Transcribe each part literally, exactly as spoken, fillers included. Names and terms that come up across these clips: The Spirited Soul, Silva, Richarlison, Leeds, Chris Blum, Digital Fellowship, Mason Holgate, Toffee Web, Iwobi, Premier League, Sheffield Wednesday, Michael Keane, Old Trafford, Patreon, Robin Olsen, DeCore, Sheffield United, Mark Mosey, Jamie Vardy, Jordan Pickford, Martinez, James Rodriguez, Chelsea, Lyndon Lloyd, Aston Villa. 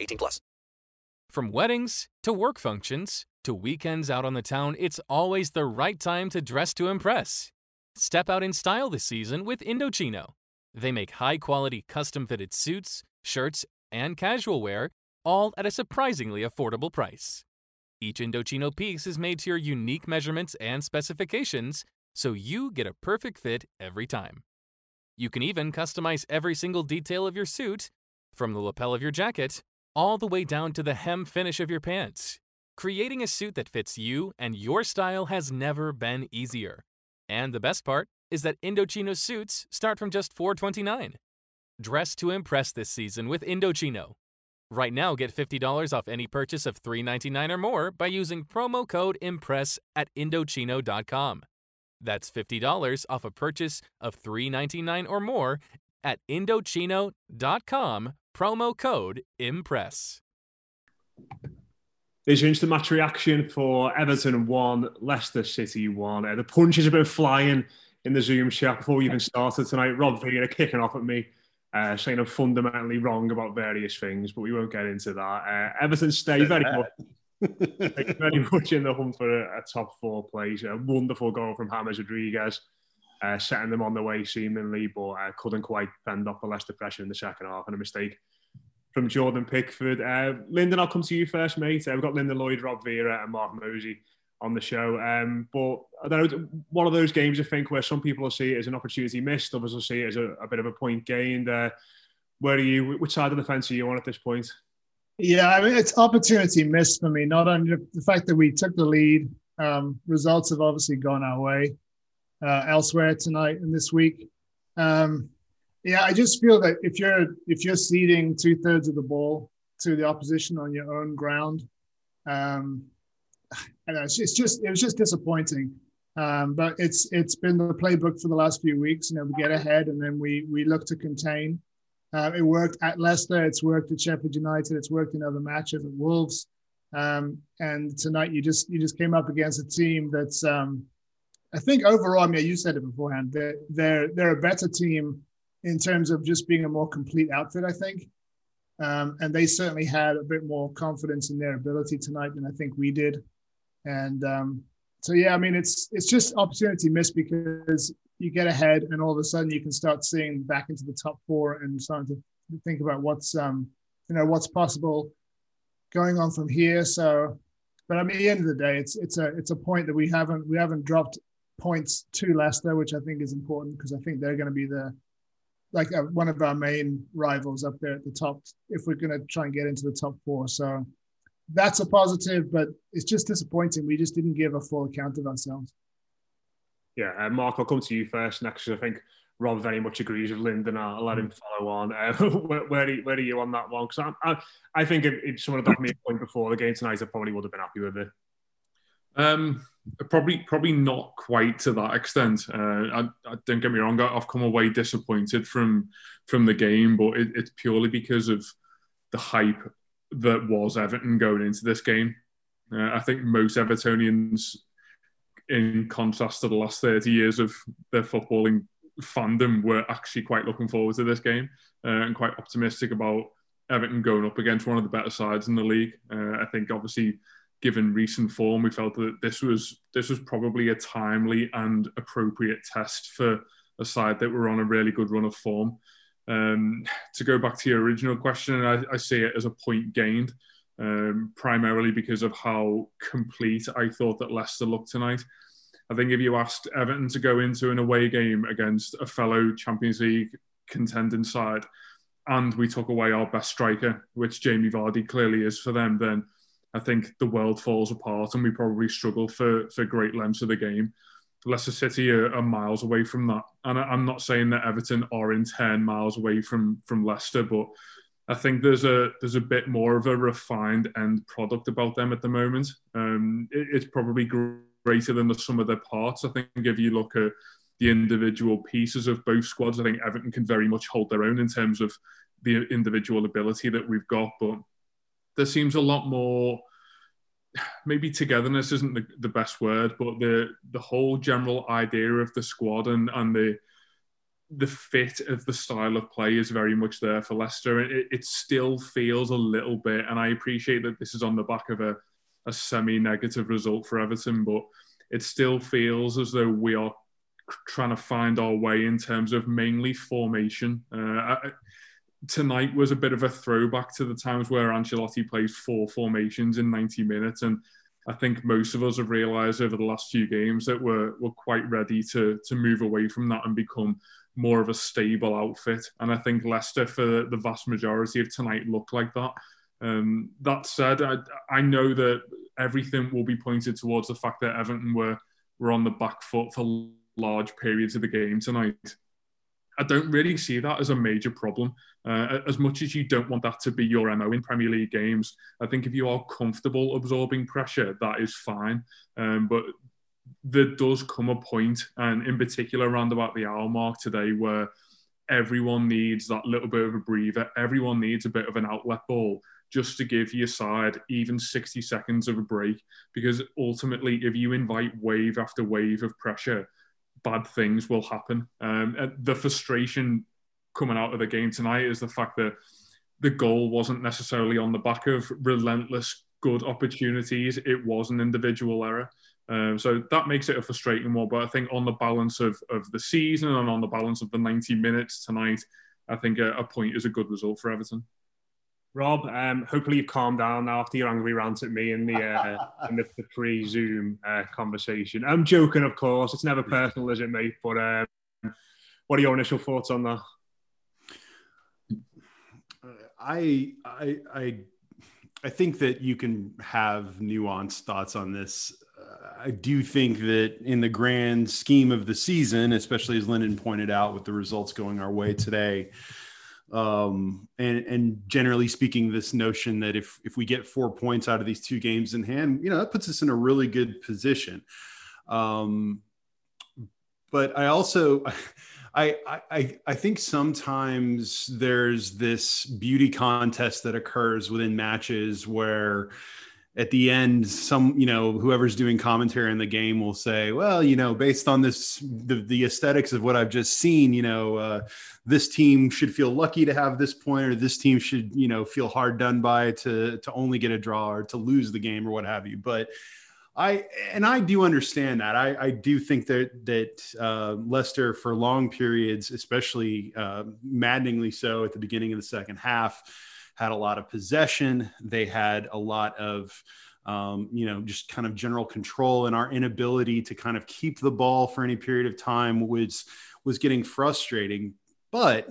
eighteen plus. From weddings to work functions to weekends out on the town, it's always the right time to dress to impress. Step out in style this season with Indochino. They make high-quality custom-fitted suits, shirts, and casual wear, all at a surprisingly affordable price. Each Indochino piece is made to your unique measurements and specifications, so you get a perfect fit every time. You can even customize every single detail of your suit, from the lapel of your jacket, all the way down to the hem finish of your pants. Creating a suit that fits you and your style has never been easier. And the best part is that Indochino suits start from just four dollars and twenty-nine cents. Dress to impress this season with Indochino. Right now, get fifty dollars off any purchase of three dollars and ninety-nine cents or more by using promo code IMPRESS at Indochino dot com. That's fifty dollars off a purchase of three dollars and ninety-nine cents or more at Indochino dot com, promo code IMPRESS. There's your instant match reaction for Everton one, Leicester City one. Uh, the punches have been flying in the Zoom chat before we even started tonight. Rob Vera kicking off at me. Uh, saying I'm fundamentally wrong about various things, but we won't get into that. Uh, Everton stay very much, very much in the hunt for a, a top four place. A wonderful goal from James Rodriguez, uh, setting them on the way seemingly, but uh, couldn't quite fend off the Leicester pressure in the second half, and a mistake from Jordan Pickford. Uh, Lyndon, I'll come to you first, mate. Uh, we've got Lyndon Lloyd, Rob Vera and Mark Mosey on the show. Um, but I don't know, one of those games, I think, where some people will see it as an opportunity missed, others will see it as a, a bit of a point gained. Uh, where are you? Which side of the fence are you on at this point? Yeah, I mean, it's opportunity missed for me. Not only the fact that we took the lead, um, results have obviously gone our way uh, elsewhere tonight and this week. Um, yeah, I just feel that if you're if you're ceding two thirds of the ball to the opposition on your own ground, um, I know, it's just it was just disappointing, um, but it's it's been the playbook for the last few weeks. You know, we get ahead and then we we look to contain. Uh, it worked at Leicester, it's worked at Sheffield United, it's worked in other matches at Wolves, um, and tonight you just you just came up against a team that's um, I think overall. I mean, you said it beforehand. They're they're they're a better team in terms of just being a more complete outfit, I think, um, and they certainly had a bit more confidence in their ability tonight than I think we did. And um, so, yeah, I mean, it's it's just opportunity missed because you get ahead and all of a sudden you can start seeing back into the top four and starting to think about what's, um, you know, what's possible going on from here. So, but I mean, at the end of the day, it's it's a it's a point that we haven't we haven't dropped points to Leicester, which I think is important because I think they're going to be the like uh, one of our main rivals up there at the top if we're going to try and get into the top four. So. That's a positive, but it's just disappointing. We just didn't give a full account of ourselves. Yeah, uh, Mark, I'll come to you first next. I think Rob very much agrees with Lyndon. I'll let him follow on. Uh, where, where, are you, where are you on that one? Because I, I think if, if someone had got me a point before the game tonight, I probably would have been happy with it. Um, probably, probably not quite to that extent. Uh, I, I don't get me wrong. I, I've come away disappointed from from the game, but it, it's purely because of the hype that was Everton going into this game. Uh, I think most Evertonians, in contrast to the last thirty years of their footballing fandom, were actually quite looking forward to this game uh, and quite optimistic about Everton going up against one of the better sides in the league. Uh, I think, obviously, given recent form, we felt that this was this was probably a timely and appropriate test for a side that were on a really good run of form. Um, to go back to your original question, I, I see it as a point gained, um, primarily because of how complete I thought that Leicester looked tonight. I think if you asked Everton to go into an away game against a fellow Champions League contending side, and we took away our best striker, which Jamie Vardy clearly is for them, then I think the world falls apart and we probably struggle for, for great lengths of the game. Leicester City are, are miles away from that. And I, I'm not saying that Everton are in ten miles away from, from Leicester, but I think there's a there's a bit more of a refined end product about them at the moment. Um, it, it's probably greater than the sum of their parts. I think if you look at the individual pieces of both squads, I think Everton can very much hold their own in terms of the individual ability that we've got. But there seems a lot more... maybe togetherness isn't the, the best word, but the the whole general idea of the squad and, and the the fit of the style of play is very much there for Leicester. It, it still feels a little bit, and I appreciate that this is on the back of a, a semi-negative result for Everton, but it still feels as though we are trying to find our way in terms of mainly formation. Uh, I, Tonight was a bit of a throwback to the times where Ancelotti plays four formations in ninety minutes, and I think most of us have realised over the last few games that we're, we're quite ready to, to move away from that and become more of a stable outfit. And I think Leicester, for the vast majority of tonight, looked like that. Um, that said, I, I know that everything will be pointed towards the fact that Everton were, were on the back foot for large periods of the game tonight. I don't really see that as a major problem. Uh, as much as you don't want that to be your M O in Premier League games, I think if you are comfortable absorbing pressure, that is fine. Um, but there does come a point, and in particular around about the hour mark today, where everyone needs that little bit of a breather. Everyone needs a bit of an outlet ball just to give your side even sixty seconds of a break. Because ultimately, if you invite wave after wave of pressure, bad things will happen. Um, and the frustration coming out of the game tonight is the fact that the goal wasn't necessarily on the back of relentless good opportunities. It was an individual error. Um, so that makes it a frustrating one. But I think on the balance of, of the season and on the balance of the ninety minutes tonight, I think a, a point is a good result for Everton. Rob, um, hopefully you've calmed down now after your angry rant at me in the uh, in the, the pre-Zoom uh, conversation. I'm joking, of course. It's never personal, is it, mate? But um, what are your initial thoughts on that? I I I, I think that you can have nuanced thoughts on this. Uh, I do think that in the grand scheme of the season, especially as Lyndon pointed out, with the results going our way today. Um, and, and generally speaking, this notion that if, if we get four points out of these two games in hand, you know, that puts us in a really good position. Um, but I also, I, I, I think sometimes there's this beauty contest that occurs within matches where at the end, some, you know, whoever's doing commentary in the game will say, well, you know, based on this, the, the aesthetics of what I've just seen, you know, uh, this team should feel lucky to have this point, or this team should, you know, feel hard done by to, to only get a draw or to lose the game or what have you. But I, and I do understand that. I, I do think that, that uh, Leicester for long periods, especially uh, maddeningly so at the beginning of the second half, had a lot of possession. They had a lot of, um, you know, just kind of general control, and our inability to kind of keep the ball for any period of time was, was getting frustrating, but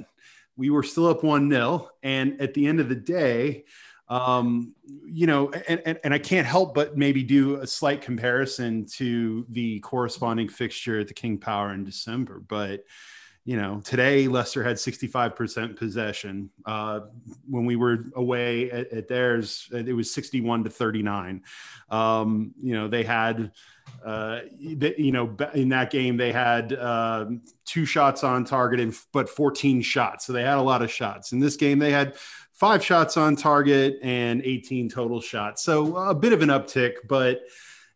we were still up one nil. And at the end of the day, um, you know, and, and, and I can't help but maybe do a slight comparison to the corresponding fixture at the King Power in December, but you know, today Leicester had sixty-five percent possession. Uh, when we were away at, at theirs, it was sixty-one to thirty-nine. Um, you know, they had, uh, they, you know, in that game, they had uh, two shots on target, and, but fourteen shots. So they had a lot of shots. In this game, they had five shots on target and eighteen total shots. So a bit of an uptick, but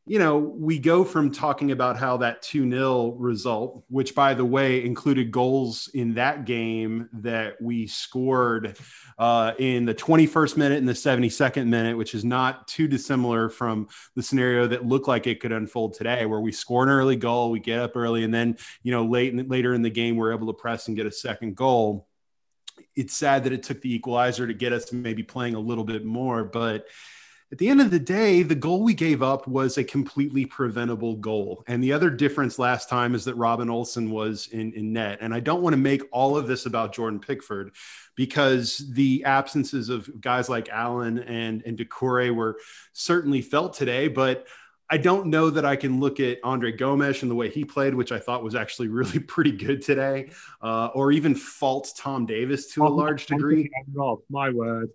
you know, we go from talking about how that two nil result, which by the way, included goals in that game that we scored uh, in the twenty-first minute and the seventy-second minute, which is not too dissimilar from the scenario that looked like it could unfold today, where we score an early goal, we get up early, and then, you know, late in, later in the game, we're able to press and get a second goal. It's sad that it took the equalizer to get us maybe playing a little bit more, but at the end of the day, the goal we gave up was a completely preventable goal. And the other difference last time is that Robin Olsen was in, in net. And I don't want to make all of this about Jordan Pickford, because the absences of guys like Allen and, and DeCore were certainly felt today. But I don't know that I can look at Andre Gomes and the way he played, which I thought was actually really pretty good today, uh, or even fault Tom Davis to oh, a large degree. Rob, my word.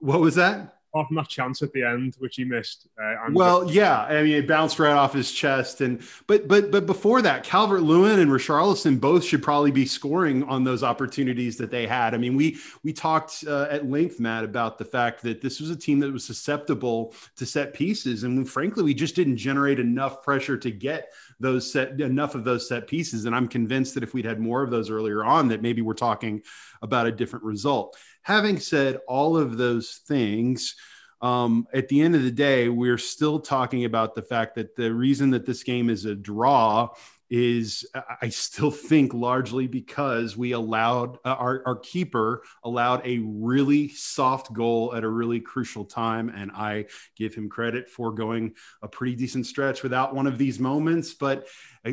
What was that? Off enough chance at the end, which he missed. Uh, well, yeah, I mean, it bounced right off his chest, and but but but before that, Calvert Lewin and Richarlison both should probably be scoring on those opportunities that they had. I mean, we we talked uh, at length, Matt, about the fact that this was a team that was susceptible to set pieces, and frankly, we just didn't generate enough pressure to get those set enough of those set pieces. And I'm convinced that if we'd had more of those earlier on, that maybe we're talking about a different result. Having said all of those things, um, at the end of the day, we're still talking about the fact that the reason that this game is a draw is, I still think, largely because we allowed uh, our, our keeper allowed a really soft goal at a really crucial time. And I give him credit for going a pretty decent stretch without one of these moments. But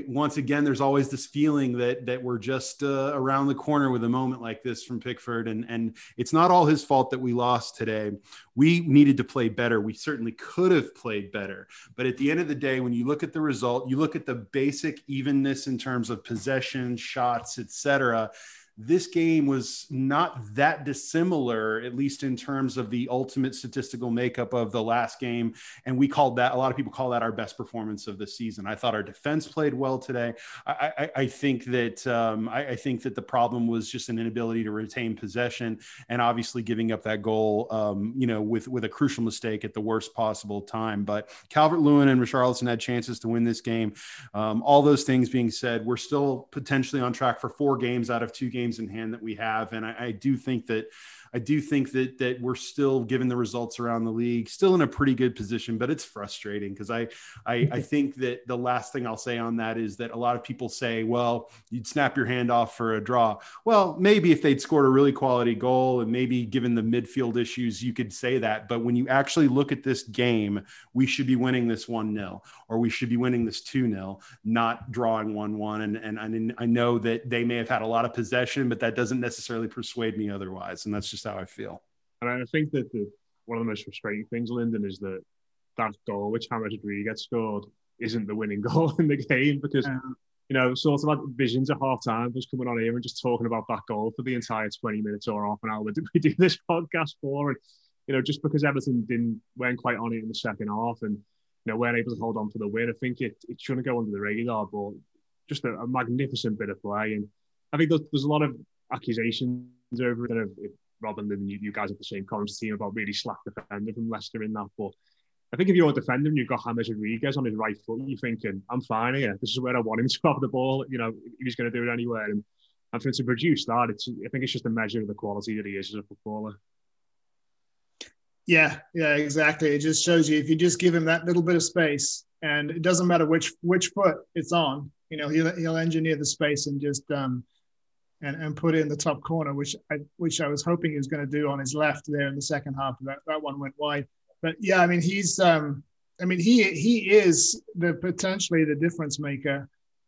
once again, there's always this feeling that that we're just uh, around the corner with a moment like this from Pickford. And, and it's not all his fault that we lost today. We needed to play better. We certainly could have played better. But at the end of the day, when you look at the result, you look at the basic evenness in terms of possession, shots, et cetera, this game was not that dissimilar, at least in terms of the ultimate statistical makeup of the last game. And we called that, a lot of people call that our best performance of the season. I thought our defense played well today. I, I, I think that um, I, I think that the problem was just an inability to retain possession, and obviously giving up that goal, um, you know, with, with a crucial mistake at the worst possible time. But Calvert-Lewin and Richarlison had chances to win this game. Um, all those things being said, we're still potentially on track for four games out of two games in hand that we have, and I, I do think that I do think that that we're still, given the results around the league, still in a pretty good position. But it's frustrating because I, I I think that the last thing I'll say on that is that a lot of people say, well, you'd snap your hand off for a draw. Well, maybe if they'd scored a really quality goal, and maybe given the midfield issues, you could say that. But when you actually look at this game, we should be winning this one nil, or we should be winning this two nil, not drawing one one. And and I mean, I know that they may have had a lot of possession, but that doesn't necessarily persuade me otherwise. And that's just how I feel. And I think that the, one of the most frustrating things, Lyndon, is that that goal, which James Rodriguez scored, isn't the winning goal in the game, because, yeah. you know, sort of like visions at half-time was coming on here and just talking about that goal for the entire twenty minutes or half an hour that we do this podcast for. And, you know, just because Everton didn't, weren't quite on it in the second half and, you know, weren't able to hold on for the win, I think it, it shouldn't go under the radar, but just a, a magnificent bit of play. And I think there's, there's a lot of accusations over it. If Robin and you, you guys have the same comments team about really slack defender from Leicester in that. But I think if you're a defender and you've got James Rodriguez on his right foot, you're thinking, I'm fine here. This is where I want him to have the ball. You know, he's going to do it anywhere. And, and for him to produce that, it's, I think it's just a measure of the quality that he is as a footballer. Yeah, yeah, exactly. It just shows you, if you just give him that little bit of space, and it doesn't matter which which foot it's on, you know, he'll, he'll engineer the space and just um, – And, and put it in the top corner, which I which I was hoping he was going to do on his left there in the second half. That that one went wide, but yeah, I mean he's um, I mean he he is the potentially the difference maker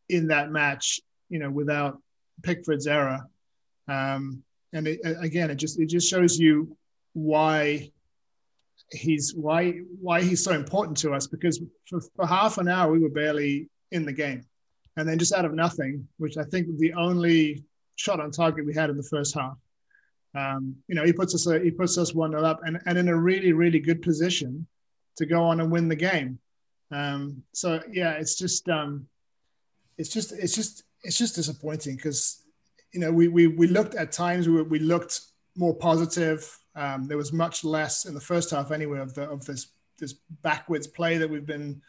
in that match. You know, without Pickford's error, um, and it, again, it just it just shows you why he's why why he's so important to us, because for, for half an hour we were barely in the game, and then just out of nothing, which I think the only shot on target we had in the first half. Um, you know, he puts us he puts us one nil up, and, and in a really really good position to go on and win the game. Um, so yeah, it's just um, it's just it's just it's just disappointing because you know we we we looked at times we we looked more positive. Um, there was much less in the first half anyway of the of this this backwards play that we've been,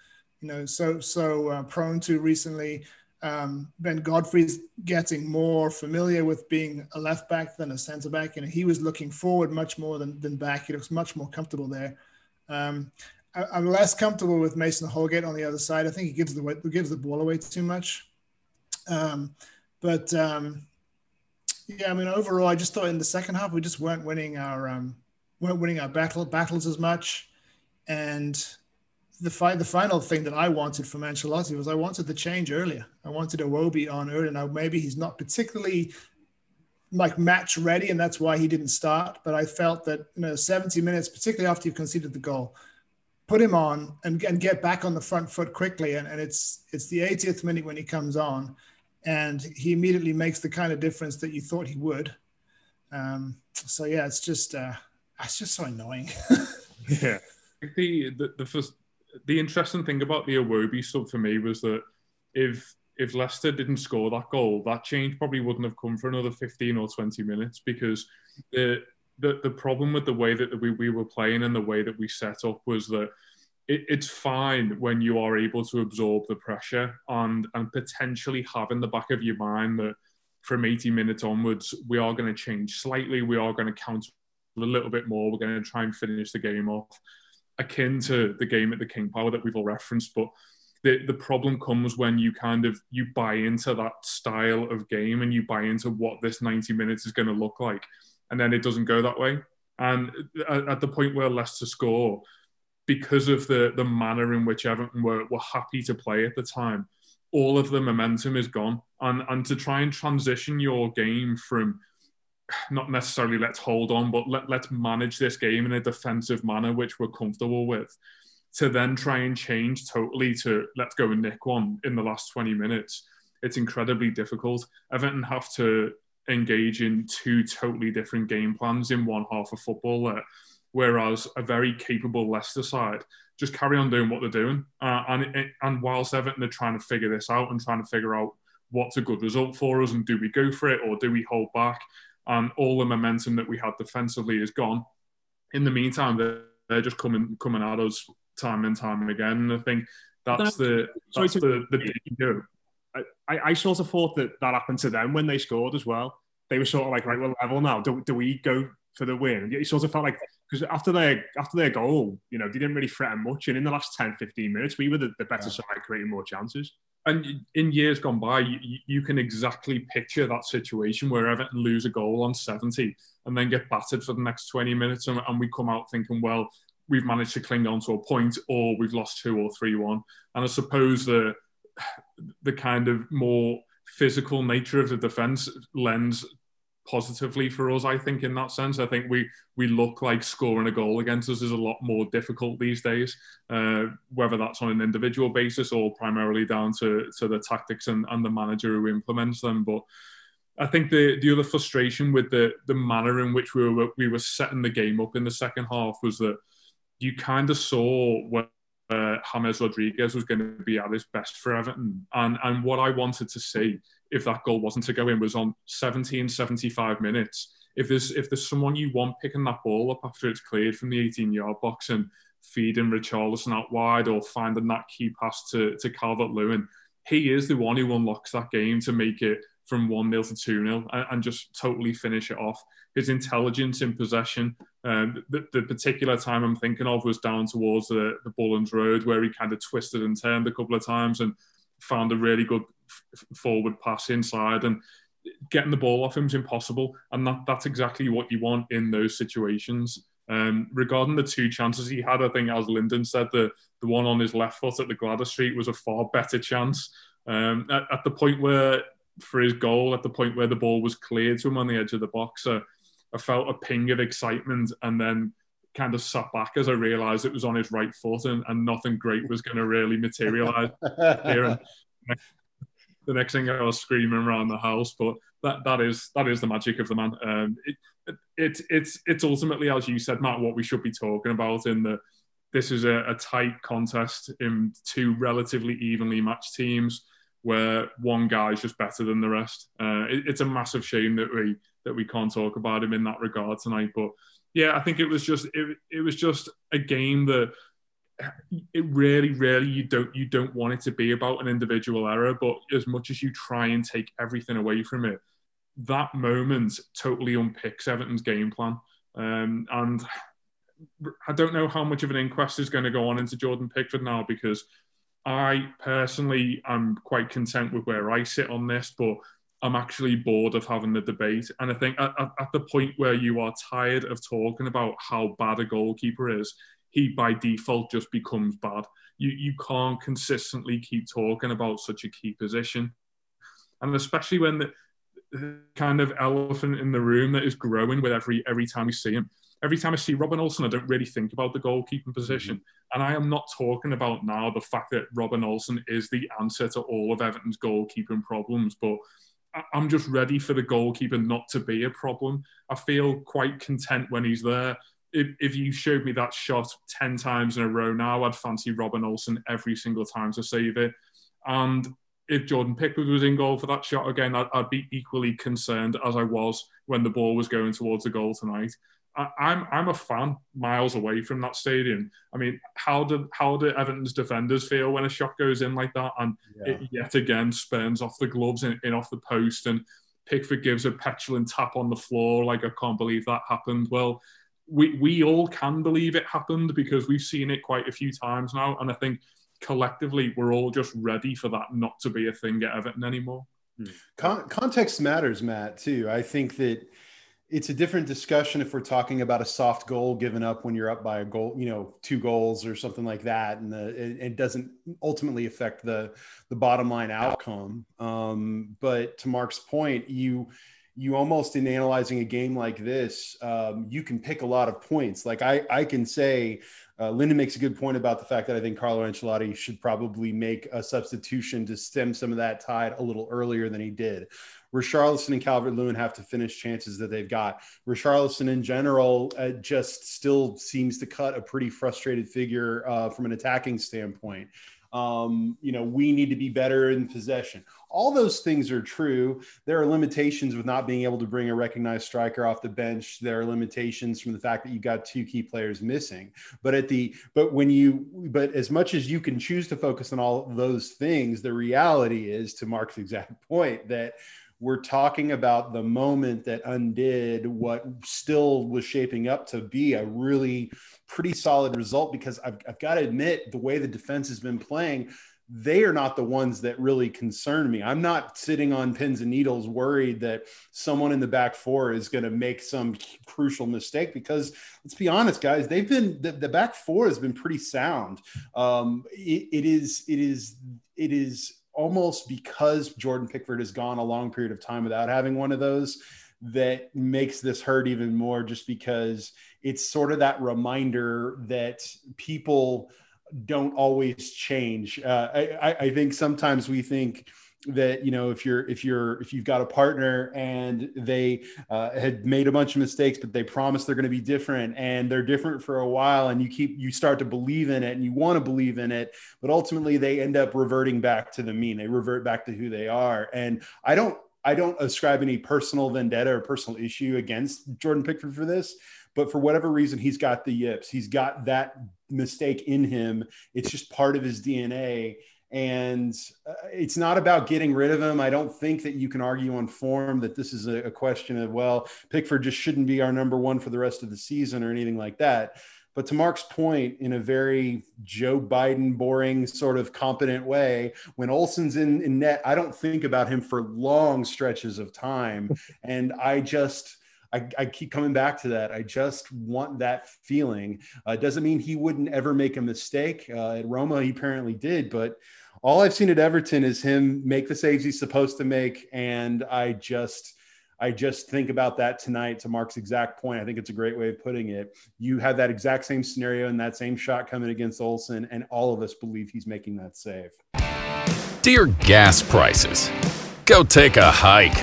you know, so so uh, prone to recently. Um, Ben Godfrey's getting more familiar with being a left back than a centre back, and he was looking forward much more than, than back. He looks much more comfortable there. Um, I, I'm less comfortable with Mason Holgate on the other side. I think he gives the he gives the ball away too much. Um, but um, yeah, I mean, overall, I just thought in the second half we just weren't winning our um, weren't winning our battle battles as much, and. The, fi- the final thing that I wanted from Ancelotti was I wanted the change earlier. I wanted Iwobi on earlier. Now, maybe he's not particularly like match ready, and that's why he didn't start. But I felt that, you know, seventy minutes, particularly after you've conceded the goal, put him on and, and get back on the front foot quickly. And, and it's it's the eightieth minute when he comes on, and he immediately makes the kind of difference that you thought he would. Um, so, yeah, it's just uh, it's just so annoying. yeah. The, the, the first... The interesting thing about the Iwobi sub for me was that if if Leicester didn't score that goal, that change probably wouldn't have come for another fifteen or twenty minutes, because the the, the problem with the way that we, we were playing and the way that we set up was that it, it's fine when you are able to absorb the pressure and, and potentially have in the back of your mind that from eighty minutes onwards, we are going to change slightly, we are going to counter a little bit more, we're going to try and finish the game off. Akin to the game at the King Power that we've all referenced, but the, the problem comes when you kind of, you buy into that style of game and you buy into what this ninety minutes is going to look like, and then it doesn't go that way. And at the point where Leicester score, because of the, the manner in which Everton were, were happy to play at the time, all of the momentum is gone. And, and to try and transition your game from not necessarily let's hold on, but let, let's manage this game in a defensive manner, which we're comfortable with, to then try and change totally to let's go and nick one in the last twenty minutes. It's incredibly difficult. Everton have to engage in two totally different game plans in one half of football there, whereas a very capable Leicester side just carry on doing what they're doing. Uh, and, and whilst Everton are trying to figure this out and trying to figure out what's a good result for us and do we go for it or do we hold back, and all the momentum that we had defensively is gone. In the meantime, they're, they're just coming coming at us time and time again. And I think that's the that's the the you know. I, I sort of thought that that happened to them when they scored as well. They were sort of like, right, we're level now. Do do we go for the win? It sort of felt like, because after their after their goal, you know, they didn't really threaten much. And in the last ten, fifteen minutes, we were the, the better yeah. side, creating more chances. And in years gone by, you, you can exactly picture that situation where Everton lose a goal on seventy and then get battered for the next twenty minutes, and, and we come out thinking, well, we've managed to cling on to a point, or we've lost two or three one. And I suppose the, the kind of more physical nature of the defence lends positively for us, I think, in that sense. I think we we look like scoring a goal against us is a lot more difficult these days, uh, whether that's on an individual basis or primarily down to, to the tactics and, and the manager who implements them. But I think the the other frustration with the the manner in which we were we were setting the game up in the second half was that you kind of saw where uh, James Rodriguez was going to be at his best for Everton. And, and what I wanted to see, if that goal wasn't to go in, was on seventy and seventy-five minutes. If there's if there's someone you want picking that ball up after it's cleared from the eighteen-yard box and feeding Richarlison out wide or finding that key pass to, to Calvert Lewin, he is the one who unlocks that game to make it from one nil to two nil and, and just totally finish it off. His intelligence in possession, um, the, the particular time I'm thinking of was down towards the, the Bullens Road, where he kind of twisted and turned a couple of times and found a really good forward pass inside, and getting the ball off him is impossible, and that, that's exactly what you want in those situations. Um, regarding the two chances he had, I think, as Lyndon said, the, the one on his left foot at the Gladys Street was a far better chance. Um, at, at the point where, for his goal, at the point where the ball was cleared to him on the edge of the box, uh, I felt a ping of excitement and then kind of sat back as I realised it was on his right foot, and, and nothing great was going to really materialise here. And, the next thing I was screaming around the house, but that, that is that is the magic of the man. Um, it, it, it, it's it's ultimately, as you said, Matt, what we should be talking about, in that this is a, a tight contest in two relatively evenly matched teams where one guy is just better than the rest. Uh, it, it's a massive shame that we that we can't talk about him in that regard tonight, but yeah, I think it was just it, it was just a game that it really, really you don't you don't want it to be about an individual error. But as much as you try and take everything away from it, that moment totally unpicks Everton's game plan. Um, and I don't know how much of an inquest is going to go on into Jordan Pickford now, because I personally am quite content with where I sit on this, but I'm actually bored of having the debate. And I think at, at the point where you are tired of talking about how bad a goalkeeper is, he by default just becomes bad. You you can't consistently keep talking about such a key position. And especially when the, the kind of elephant in the room that is growing with every every time we see him. Every time I see Robin Olsen, I don't really think about the goalkeeping position. Mm-hmm. And I am not talking about now the fact that Robin Olsen is the answer to all of Everton's goalkeeping problems, but I'm just ready for the goalkeeper not to be a problem. I feel quite content when he's there. If, if you showed me that shot ten times in a row now, I'd fancy Robin Olsen every single time to save it. And if Jordan Pickford was in goal for that shot again, I'd, I'd be equally concerned as I was when the ball was going towards the goal tonight. I'm I'm a fan miles away from that stadium. I mean, how do how do Everton's defenders feel when a shot goes in like that and yeah. it yet again spurns off the gloves and, and off the post, and Pickford gives a petulant tap on the floor like, I can't believe that happened. Well, we we all can believe it happened because we've seen it quite a few times now, and I think collectively we're all just ready for that not to be a thing at Everton anymore. Con- context matters, Matt, too. I think that it's a different discussion if we're talking about a soft goal given up when you're up by a goal, you know, two goals or something like that, and the, it, it doesn't ultimately affect the the bottom line outcome. Um, but to Mark's point, you you almost in analyzing a game like this, um, you can pick a lot of points. Like I I can say, uh, Lyndon makes a good point about the fact that I think Carlo Ancelotti should probably make a substitution to stem some of that tide a little earlier than he did. Richarlison and Calvert Lewin have to finish chances that they've got. Richarlison in general uh, just still seems to cut a pretty frustrated figure uh, from an attacking standpoint. Um, you know, we need to be better in possession. All those things are true. There are limitations with not being able to bring a recognized striker off the bench. There are limitations from the fact that you've got two key players missing. But at the but when you but as much as you can choose to focus on all those things, the reality is, to Mark's exact point, that we're talking about the moment that undid what still was shaping up to be a really pretty solid result, because I've, I've got to admit, the way the defense has been playing, they are not the ones that really concern me. I'm not sitting on pins and needles worried that someone in the back four is going to make some crucial mistake, because let's be honest, guys, they've been, the, the back four has been pretty sound. Um, it, it is, it is, it is, almost because Jordan Pickford has gone a long period of time without having one of those, that makes this hurt even more, just because it's sort of that reminder that people don't always change. Uh, I, I think sometimes we think that, you know, if you're, if you're, if you've got a partner and they uh, had made a bunch of mistakes, but they promise they're going to be different, and they're different for a while, and you keep, you start to believe in it and you want to believe in it, but ultimately they end up reverting back to the mean. They revert back to who they are. And I don't, I don't ascribe any personal vendetta or personal issue against Jordan Pickford for this, but for whatever reason, he's got the yips. He's got that mistake in him. It's just part of his D N A. And it's not about getting rid of him. I don't think that you can argue on form that this is a question of, well, Pickford just shouldn't be our number one for the rest of the season or anything like that. But to Mark's point, in a very Joe Biden, boring sort of competent way, when Olsen's in, in net, I don't think about him for long stretches of time. And I just... I, I keep coming back to that. I just want that feeling. Uh, doesn't mean he wouldn't ever make a mistake. Uh, at Roma, he apparently did, but all I've seen at Everton is him make the saves he's supposed to make. And I just, I just think about that tonight, to Mark's exact point. I think it's a great way of putting it. You have that exact same scenario and that same shot coming against Olsen, and all of us believe he's making that save. Dear gas prices, go take a hike.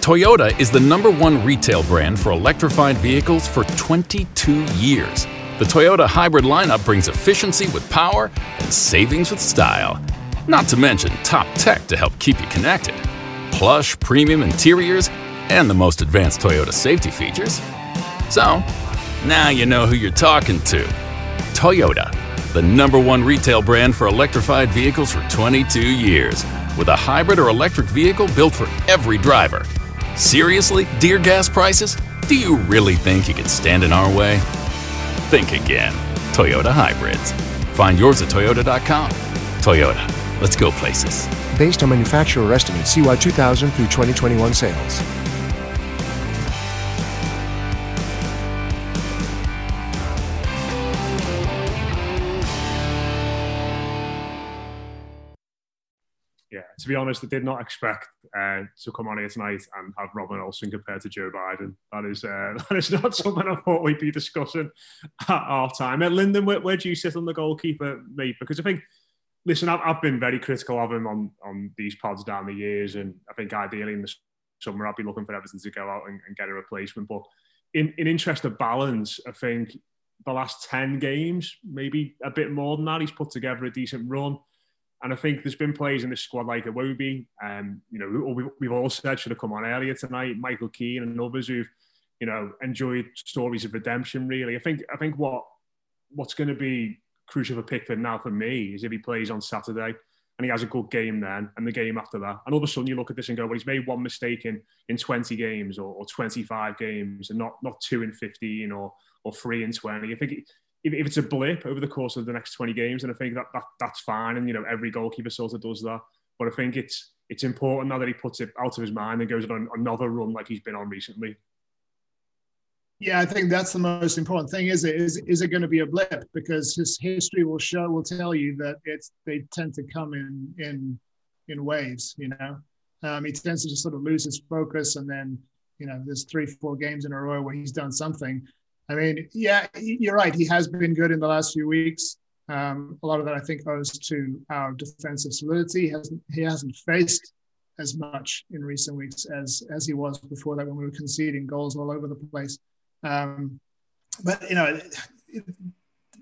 Toyota is the number one retail brand for electrified vehicles for twenty-two years. The Toyota hybrid lineup brings efficiency with power and savings with style. Not to mention top tech to help keep you connected. Plush premium interiors and the most advanced Toyota safety features. So, Now you know who you're talking to. Toyota, the number one retail brand for electrified vehicles for twenty-two years. With a hybrid or electric vehicle built for every driver. Seriously, dear gas prices? Do you really think you could stand in our way? Think again. Toyota hybrids. Find yours at Toyota dot com. Toyota, let's go places. Based on manufacturer estimates, C Y two thousand through twenty twenty-one sales. Yeah, to be honest, I did not expect uh, to come on here tonight and have Robin Olsen compared to Joe Biden. That is uh, that is not something I thought we'd be discussing at our time. Uh, Lyndon, where, where do you sit on the goalkeeper, mate? Because I think, listen, I've, I've been very critical of him on, on these pods down the years, and I think ideally in the summer I'd be looking for Everton to go out and, and get a replacement. But in, in interest of balance, I think the last ten games, maybe a bit more than that, he's put together a decent run. And I think there's been players in this squad like Iwobi, um, you know, we, we've all said should have come on earlier tonight, Michael Keane and others who've, you know, enjoyed stories of redemption, really. I think I think what what's going to be crucial for Pickford now for me is if he plays on Saturday and he has a good game then and the game after that. And all of a sudden you look at this and go, well, he's made one mistake in, in twenty games or, or twenty-five games and not not two in fifteen or or three in twenty. I think... It, If it's a blip over the course of the next twenty games, then I think that, that that's fine. And, you know, every goalkeeper sort of does that. But I think it's it's important now that he puts it out of his mind and goes on another run like he's been on recently. Yeah, I think that's the most important thing, is it? Is, is it going to be a blip? Because his history will show, will tell you that it's they tend to come in in, in waves, you know. Um, he tends to just sort of lose his focus. And then, you know, there's three, four games in a row where he's done something. I mean, yeah, you're right. He has been good in the last few weeks. Um, a lot of that, I think, owes to our defensive solidity. He hasn't, he hasn't faced as much in recent weeks as as he was before that, when we were conceding goals all over the place. Um, but, you know, it, it,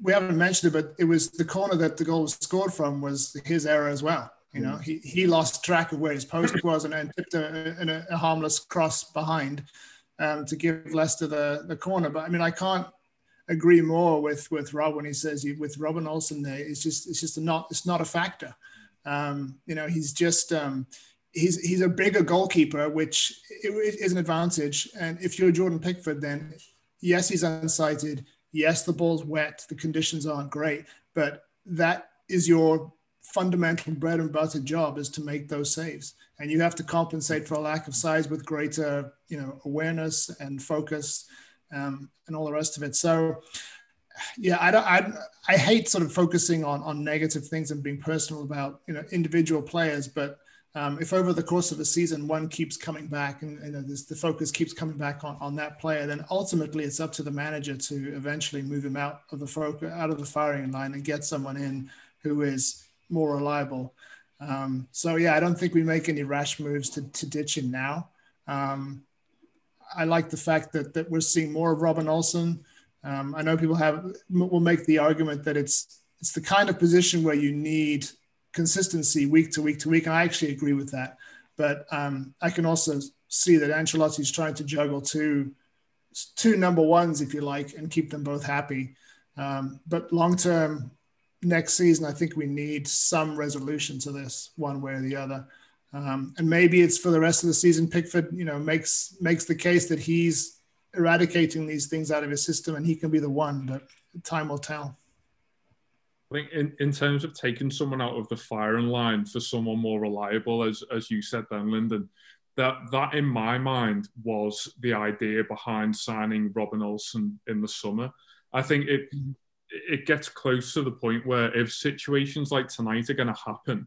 we haven't mentioned it, but it was the corner that the goal was scored from was his error as well. You know, he, he lost track of where his post was and, and tipped a, a, a harmless cross behind. Um, to give Leicester the, the corner. But I mean, I can't agree more with, with Rob when he says he, with Robin Olsen there, it's just it's just a not it's not a factor. Um, you know, he's just um, he's he's a bigger goalkeeper, which is an advantage. And if you're Jordan Pickford, then yes, he's unsighted. Yes, the ball's wet. The conditions aren't great, but that is your fundamental bread and butter job, is to make those saves, and you have to compensate for a lack of size with greater, you know, awareness and focus, um, and all the rest of it. So, yeah, I don't, I, I hate sort of focusing on on negative things and being personal about, you know, individual players. But um, if over the course of a season one keeps coming back, and you know, this, the focus keeps coming back on on that player, then ultimately it's up to the manager to eventually move him out of the focus, out of the firing line, and get someone in who is more reliable. Um, so yeah, I don't think we make any rash moves to, to ditch him now. Um, I like the fact that that we're seeing more of Robin Olsen. Um, I know people have will make the argument that it's it's the kind of position where you need consistency week to week to week, and I actually agree with that. But um, I can also see that Ancelotti is trying to juggle two two number ones, if you like, and keep them both happy. Um, but long term, next season, I think we need some resolution to this one way or the other. Um, and maybe it's for the rest of the season, Pickford, you know, makes, makes the case that he's eradicating these things out of his system and he can be the one, but time will tell. I think in, in terms of taking someone out of the firing line for someone more reliable, as, as you said then, Lyndon, that, that in my mind was the idea behind signing Robin Olsen in the summer. I think it... Mm-hmm. It gets close to the point where if situations like tonight are going to happen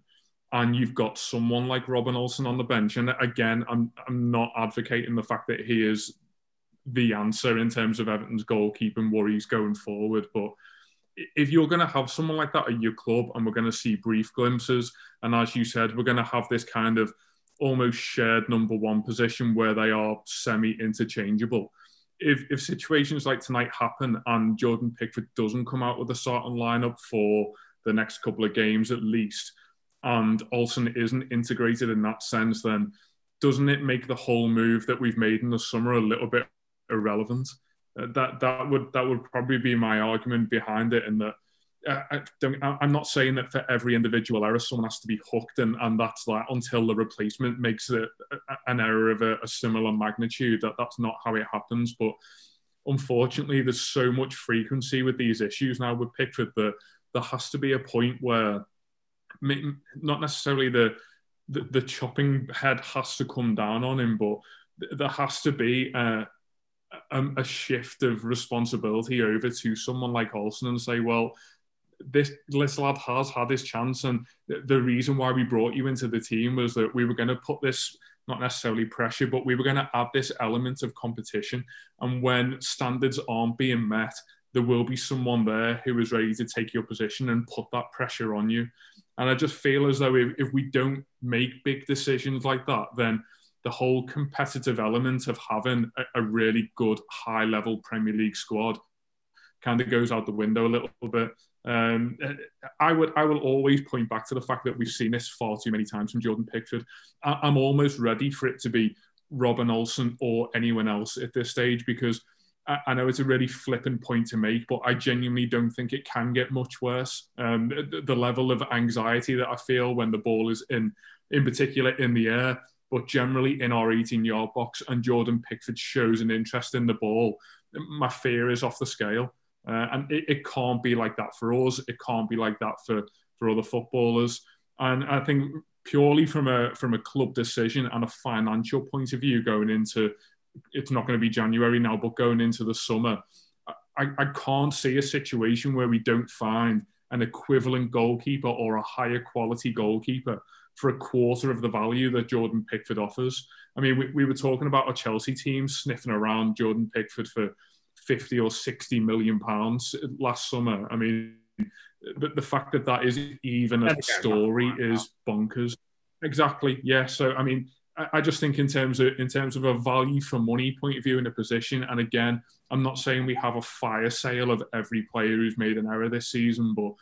and you've got someone like Robin Olsen on the bench, and again, I'm I'm not advocating the fact that he is the answer in terms of Everton's goalkeeping worries going forward, but if you're going to have someone like that at your club, and we're going to see brief glimpses, and as you said, we're going to have this kind of almost shared number one position where they are semi-interchangeable. If, if situations like tonight happen and Jordan Pickford doesn't come out with a starting lineup for the next couple of games at least, and Olsen isn't integrated in that sense, then doesn't it make the whole move that we've made in the summer a little bit irrelevant? That that would that would probably be my argument behind it. In that, I don't, I'm not saying that for every individual error someone has to be hooked, and, and that's like until the replacement makes a, a, an error of a, a similar magnitude. That that's not how it happens. But unfortunately, there's so much frequency with these issues now with Pickford that there has to be a point where not necessarily the the, the chopping head has to come down on him, but there has to be a, a, a shift of responsibility over to someone like Olsen and say, well, this, this lad has had his chance, and the, the reason why we brought you into the team was that we were going to put this, not necessarily pressure, but we were going to add this element of competition. And when standards aren't being met, there will be someone there who is ready to take your position and put that pressure on you. And I just feel as though if, if we don't make big decisions like that, then the whole competitive element of having a, a really good high-level Premier League squad kind of goes out the window a little bit. Um, I would, I will always point back to the fact that we've seen this far too many times from Jordan Pickford. I, I'm almost ready for it to be Robin Olsen or anyone else at this stage, because I, I know it's a really flippant point to make, but I genuinely don't think it can get much worse. Um, the, the level of anxiety that I feel when the ball is in, in particular in the air, but generally in our eighteen-yard box, and Jordan Pickford shows an interest in the ball, my fear is off the scale. Uh, and it, it can't be like that for us. It can't be like that for, for other footballers. And I think purely from a from a club decision and a financial point of view going into, it's not going to be January now, but going into the summer, I, I can't see a situation where we don't find an equivalent goalkeeper or a higher quality goalkeeper for a quarter of the value that Jordan Pickford offers. I mean, we, we were talking about our Chelsea team sniffing around Jordan Pickford for fifty or sixty million pounds last summer. I mean, the, the fact that that is even a story is bonkers. Exactly. Yeah. So, I mean, I, I just think in terms of, in terms of a value for money point of view in a position. And again, I'm not saying we have a fire sale of every player who's made an error this season, but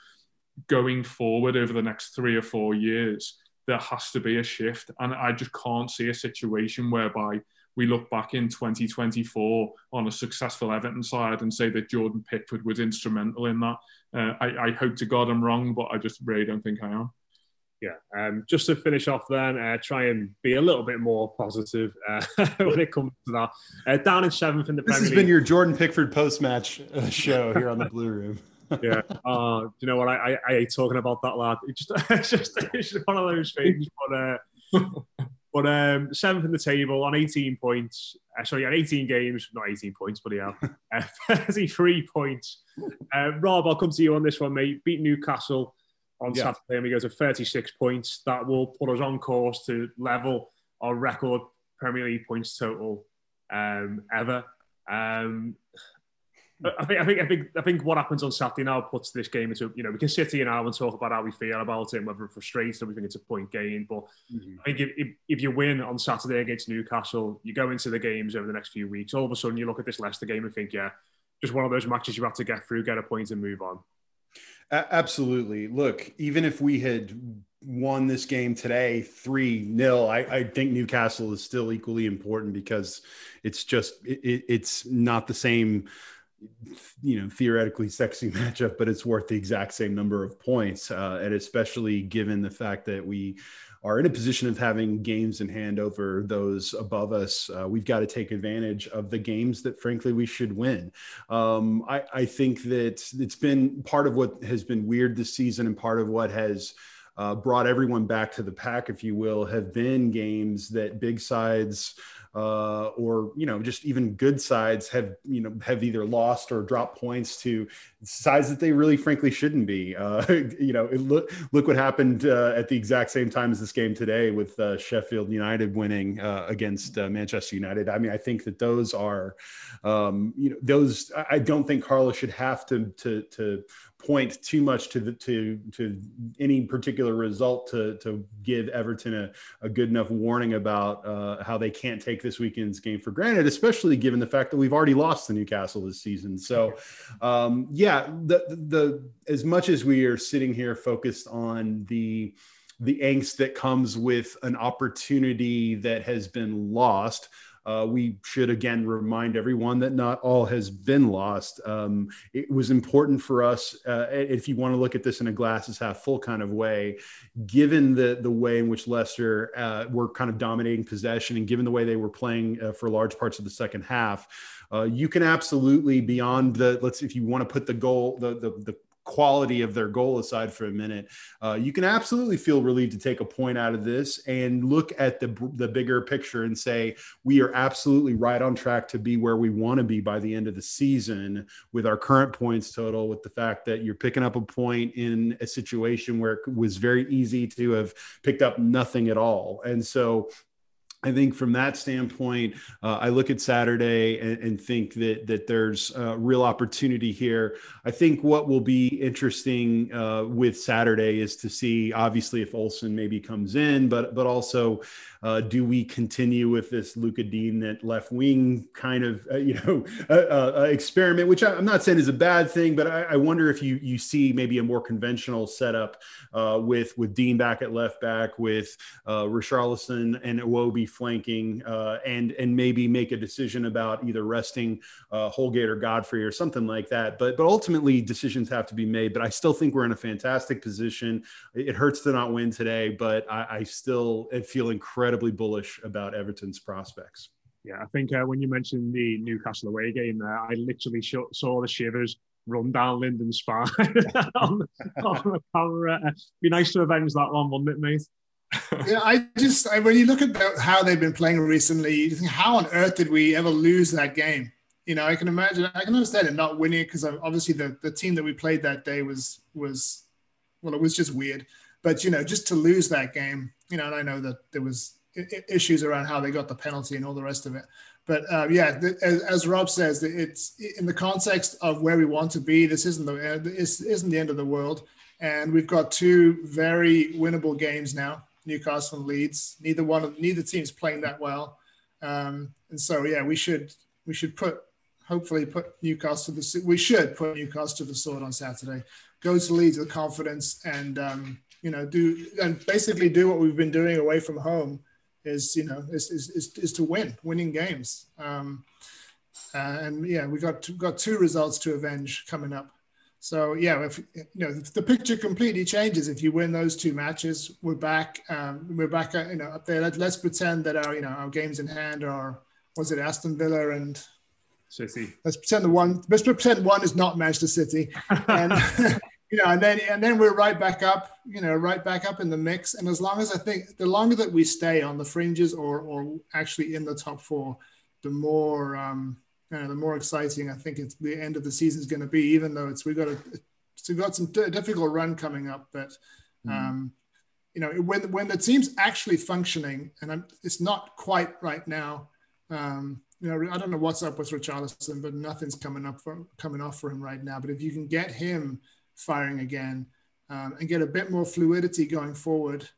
going forward over the next three or four years, there has to be a shift. And I just can't see a situation whereby we look back in twenty twenty-four on a successful Everton side and say that Jordan Pickford was instrumental in that. Uh, I, I hope to God I'm wrong, but I just really don't think I am. Yeah, um, just to finish off then, uh, try and be a little bit more positive uh, when it comes to that. Uh, down in seventh in the Premier League. This has been your Jordan Pickford post-match uh, show here on the Blue Room. Yeah. Uh, do you know what? I, I, I hate talking about that, lad. It's just, it's just, it's just one of those things. But... Uh, But um, seventh in the table on eighteen points. Uh, sorry, on eighteen games. Not eighteen points, but yeah. Uh, thirty-three points. Uh, Rob, I'll come to you on this one, mate. Beat Newcastle on yeah. Saturday and we go to thirty-six points. That will put us on course to level our record Premier League points total um, ever. Um, I think, I think, I think, I think what happens on Saturday now puts this game into, you know, we can sit here now and talk about how we feel about it and whether it frustrates them. We think it's a point gain, but mm-hmm. I think if, if, if you win on Saturday against Newcastle, you go into the games over the next few weeks. All of a sudden, you look at this Leicester game and think, yeah, just one of those matches you have to get through, get a point, and move on. A- absolutely. Look, even if we had won this game today three nil, I, I think Newcastle is still equally important because it's just it, it's not the same, you know, theoretically sexy matchup, but it's worth the exact same number of points. Uh, and especially given the fact that we are in a position of having games in hand over those above us, uh, we've got to take advantage of the games that frankly we should win. Um, I, I think that it's been part of what has been weird this season and part of what has Uh, brought everyone back to the pack, if you will, have been games that big sides uh, or, you know, just even good sides have, you know, have either lost or dropped points to sides that they really frankly shouldn't be. Uh, you know, it look, look what happened uh, at the exact same time as this game today with uh, Sheffield United winning uh, against uh, Manchester United. I mean, I think that those are, um, you know, those, I don't think Carlos should have to, to, to, point too much to the, to to any particular result to to give Everton a, a good enough warning about uh, how they can't take this weekend's game for granted, especially given the fact that we've already lost to Newcastle this season. So, um, yeah, the the as much as we are sitting here focused on the the angst that comes with an opportunity that has been lost, Uh, we should again remind everyone that not all has been lost. Um, it was important for us, uh, if you want to look at this in a glasses half full kind of way, given the the way in which Leicester uh, were kind of dominating possession and given the way they were playing uh, for large parts of the second half, uh, you can absolutely beyond the let's if you want to put the goal the the the quality of their goal aside for a minute, uh, you can absolutely feel relieved to take a point out of this and look at the the bigger picture and say, we are absolutely right on track to be where we want to be by the end of the season with our current points total, with the fact that you're picking up a point in a situation where it was very easy to have picked up nothing at all. And so I think from that standpoint, uh, I look at Saturday and, and think that that there's a real opportunity here. I think what will be interesting uh, with Saturday is to see, obviously, if Olsen maybe comes in, but but also uh, do we continue with this Luca Dean at left wing kind of uh, you know uh, uh, experiment, which I'm not saying is a bad thing, but I, I wonder if you you see maybe a more conventional setup uh, with with Dean back at left back, with uh, Richarlison and Iwobi flanking, uh, and and maybe make a decision about either resting uh, Holgate or Godfrey or something like that. But but ultimately decisions have to be made. But I still think we're in a fantastic position. It hurts to not win today, but I, I still feel incredibly bullish about Everton's prospects. Yeah, I think uh, when you mentioned the Newcastle away game there, I literally sh- saw the shivers run down Lyndon's spine on, on the camera. It'd be nice to avenge that one, wouldn't it, mate? yeah, I just I, when you look at the, how they've been playing recently, you think, how on earth did we ever lose that game? You know, I can imagine, I can understand it not winning because obviously the, the team that we played that day was was well, it was just weird. But you know, just to lose that game, you know, and I know that there was issues around how they got the penalty and all the rest of it. But uh, yeah, as, as Rob says, it's in the context of where we want to be. This isn't the this isn't the end of the world, and we've got two very winnable games now. Newcastle and Leeds. Neither one of neither team's playing that well, um, and so yeah, we should we should put hopefully put Newcastle to the we should put Newcastle to the sword on Saturday. Go to Leeds with confidence, and um, you know do and basically do what we've been doing away from home is you know is is is, is to win winning games, um, uh, and yeah, we got to, got two results to avenge coming up. So yeah, if you know the picture completely changes if you win those two matches. We're back, um, we're back, you know, up there. Let, let's pretend that our, you know, our games in hand are was it Aston Villa and City. Let's pretend the one. Let's pretend one is not Manchester City, and you know, and then and then we're right back up, you know, right back up in the mix. And as long as I think the longer that we stay on the fringes or or actually in the top four, the more. Um, You know, the more exciting I think it's the end of the season is going to be, even though it's we've got a we've got some d- difficult run coming up. But um, mm. you know, when when the team's actually functioning, and I'm, it's not quite right now. Um, you know, I don't know what's up with Richarlison, but nothing's coming up for, coming off for him right now. But if you can get him firing again um, and get a bit more fluidity going forward,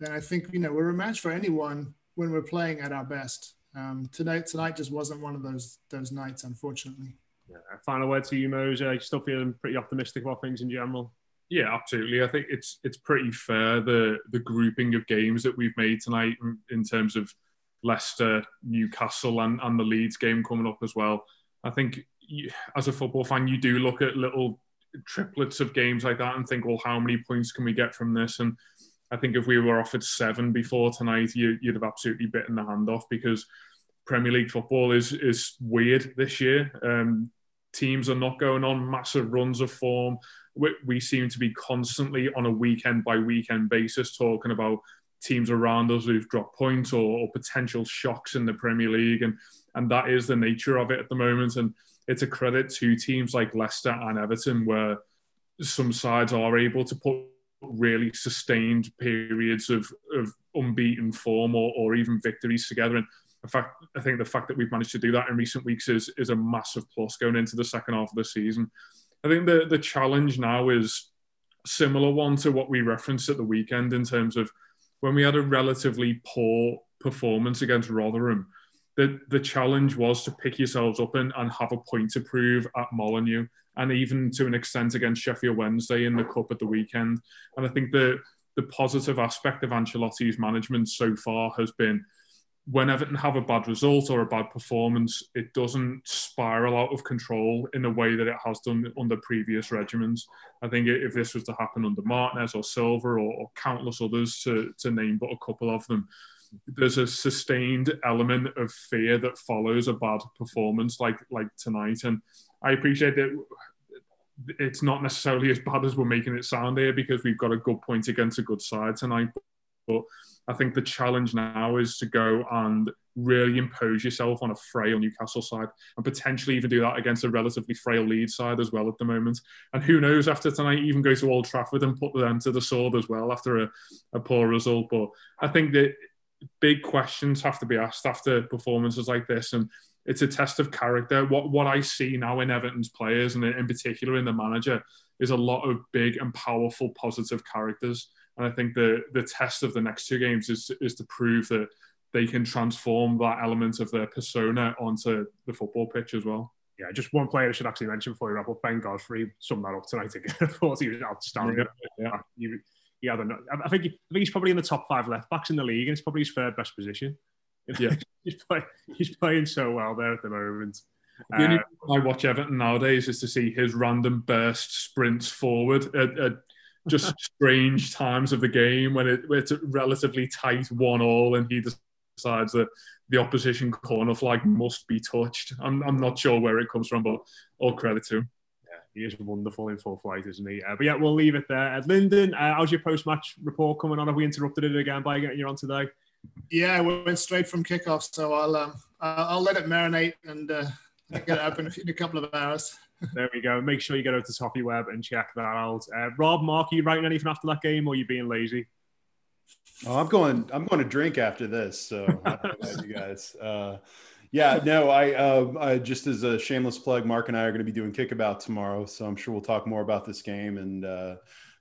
then I think you know we're a match for anyone when we're playing at our best. Um, tonight, tonight just wasn't one of those those nights, unfortunately. Yeah. Final word to you, Mose. Are you still feeling pretty optimistic about things in general? Yeah, absolutely. I think it's it's pretty fair the the grouping of games that we've made tonight in, in terms of Leicester, Newcastle, and, and the Leeds game coming up as well. I think you, as a football fan, you do look at little triplets of games like that and think, well, how many points can we get from this? And I think if we were offered seven before tonight, you, you'd have absolutely bitten the hand off because Premier League football is is weird this year. Um, teams are not going on massive runs of form. We, we seem to be constantly on a weekend-by-weekend basis talking about teams around us who've dropped points or, or potential shocks in the Premier League, and and that is the nature of it at the moment. And it's a credit to teams like Leicester and Everton where some sides are able to put really sustained periods of, of unbeaten form or, or even victories together. And in fact, I think the fact that we've managed to do that in recent weeks is is a massive plus going into the second half of the season. I think the, the challenge now is similar one to what we referenced at the weekend in terms of when we had a relatively poor performance against Rotherham, the, the challenge was to pick yourselves up and, and have a point to prove at Molineux, and even to an extent against Sheffield Wednesday in the Cup at the weekend. And I think the the positive aspect of Ancelotti's management so far has been when Everton have a bad result or a bad performance, it doesn't spiral out of control in the way that it has done under previous regimens. I think if this was to happen under Martinez or Silva or, or countless others, to, to name but a couple of them, there's a sustained element of fear that follows a bad performance like like tonight. And I appreciate that it's not necessarily as bad as we're making it sound here, because we've got a good point against a good side tonight. But I think the challenge now is to go and really impose yourself on a frail Newcastle side, and potentially even do that against a relatively frail Leeds side as well at the moment. And who knows, after tonight, even go to Old Trafford and put them to the sword as well after a, a poor result. But I think that big questions have to be asked after performances like this, and it's a test of character. What what I see now in Everton's players, and in particular in the manager, is a lot of big and powerful positive characters. And I think the the test of the next two games is is to prove that they can transform that element of their persona onto the football pitch as well. Yeah, just one player I should actually mention before we wrap up, Ben Godfrey summed that up tonight again. I thought he was outstanding. Yeah, yeah. He, he had a, I think he, I think he's probably in the top five left backs in the league, and it's probably his third best position. Yeah, he's, play, he's playing so well there at the moment. The only reason I watch Everton nowadays is to see his random burst sprints forward at, at just strange times of the game when, it, when it's a relatively tight one all and he decides that the opposition corner flag must be touched. I'm, I'm not sure where it comes from, but all credit to him. Yeah, he is wonderful in full flight, isn't he? Uh, but yeah, we'll leave it there. Uh, Lyndon, uh, how's your post-match report coming on? Have we interrupted it again by getting you on today? Yeah, we went straight from kickoff, so I'll um, I'll let it marinate and uh, get it up in a couple of hours. There we go. Make sure you get over to Toffee Web and check that out. Uh, Rob, Mark, are you writing anything after that game, or are you being lazy? Oh, I'm going. I'm going to drink after this. So, you guys. Uh, yeah, no, I, uh, I just as a shameless plug, Mark and I are going to be doing Kickabout tomorrow, so I'm sure we'll talk more about this game and. Uh,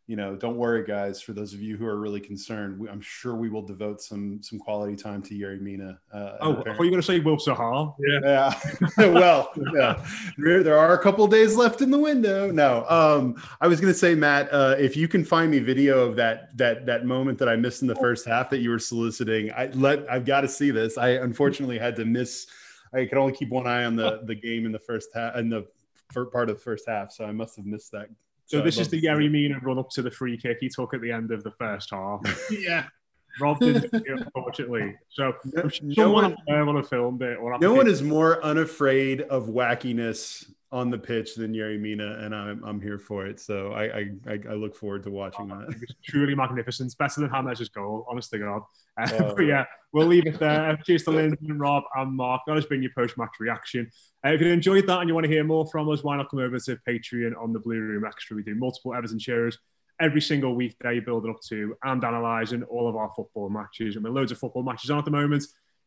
You know, don't worry, guys. For those of you who are really concerned, we, I'm sure we will devote some some quality time to Yerry Mina. Uh, oh, I thought you were going to say Wilf Sahar. Yeah. yeah. well, yeah. There, there are a couple days left in the window. No, um, I was going to say, Matt, uh, if you can find me video of that that that moment that I missed in the first half that you were soliciting, I let I've got to see this. I unfortunately had to miss. I could only keep one eye on the the game in the first half and the part of the first half, so I must have missed that. So, so this is the Yerry Mina run up to the free kick he took at the end of the first half. yeah. Rob didn't do it, unfortunately. So no, sure no one will have filmed it. Or no one is more unafraid of wackiness on the pitch than Yerry Mina, and I'm I'm here for it. So I I, I look forward to watching oh, that. It's truly magnificent. It's better than Hamez's goal, honest to God. Uh, oh. But yeah, we'll leave it there. Cheers to Lyndon, Rob and Mark. That has been your post-match reaction. Uh, if you enjoyed that and you want to hear more from us, why not come over to Patreon on the Blue Room Extra. We do multiple Everton cheerers every single weekday, building up to and analysing all of our football matches. And with loads of football matches on at the moment,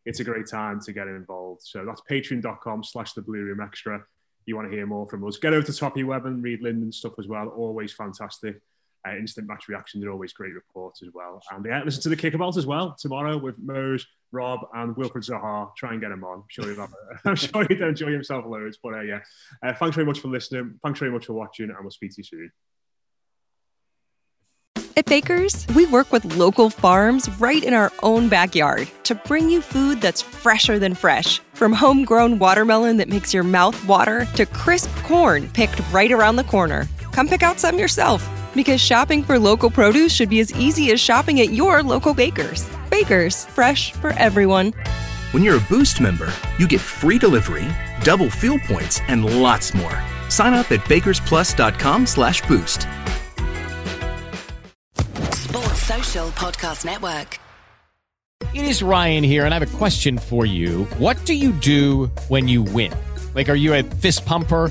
it's a great time to get involved. So that's patreon.com slash the Blue Room Extra. You want to hear more from us, get over to Toffee Web and read Lyndon's stuff as well. Always fantastic. Uh, instant match reactions are always great reports as well. And yeah, listen to the Kickabout as well tomorrow with Mose, Rob and Wilfred Zaha. Try and get him on. I'm sure he'll, I'm sure he'll enjoy himself loads. But uh, yeah, uh, thanks very much for listening. Thanks very much for watching, and we'll speak to you soon. At Baker's, we work with local farms right in our own backyard to bring you food that's fresher than fresh. From homegrown watermelon that makes your mouth water to crisp corn picked right around the corner. Come pick out some yourself, because shopping for local produce should be as easy as shopping at your local Baker's. Baker's, fresh for everyone. When you're a Boost member, you get free delivery, double fuel points, and lots more. Sign up at bakersplus.com slash boost. Social Podcast Network. It is Ryan here, and I have a question for you. What do you do when you win? Like, are you a fist pumper?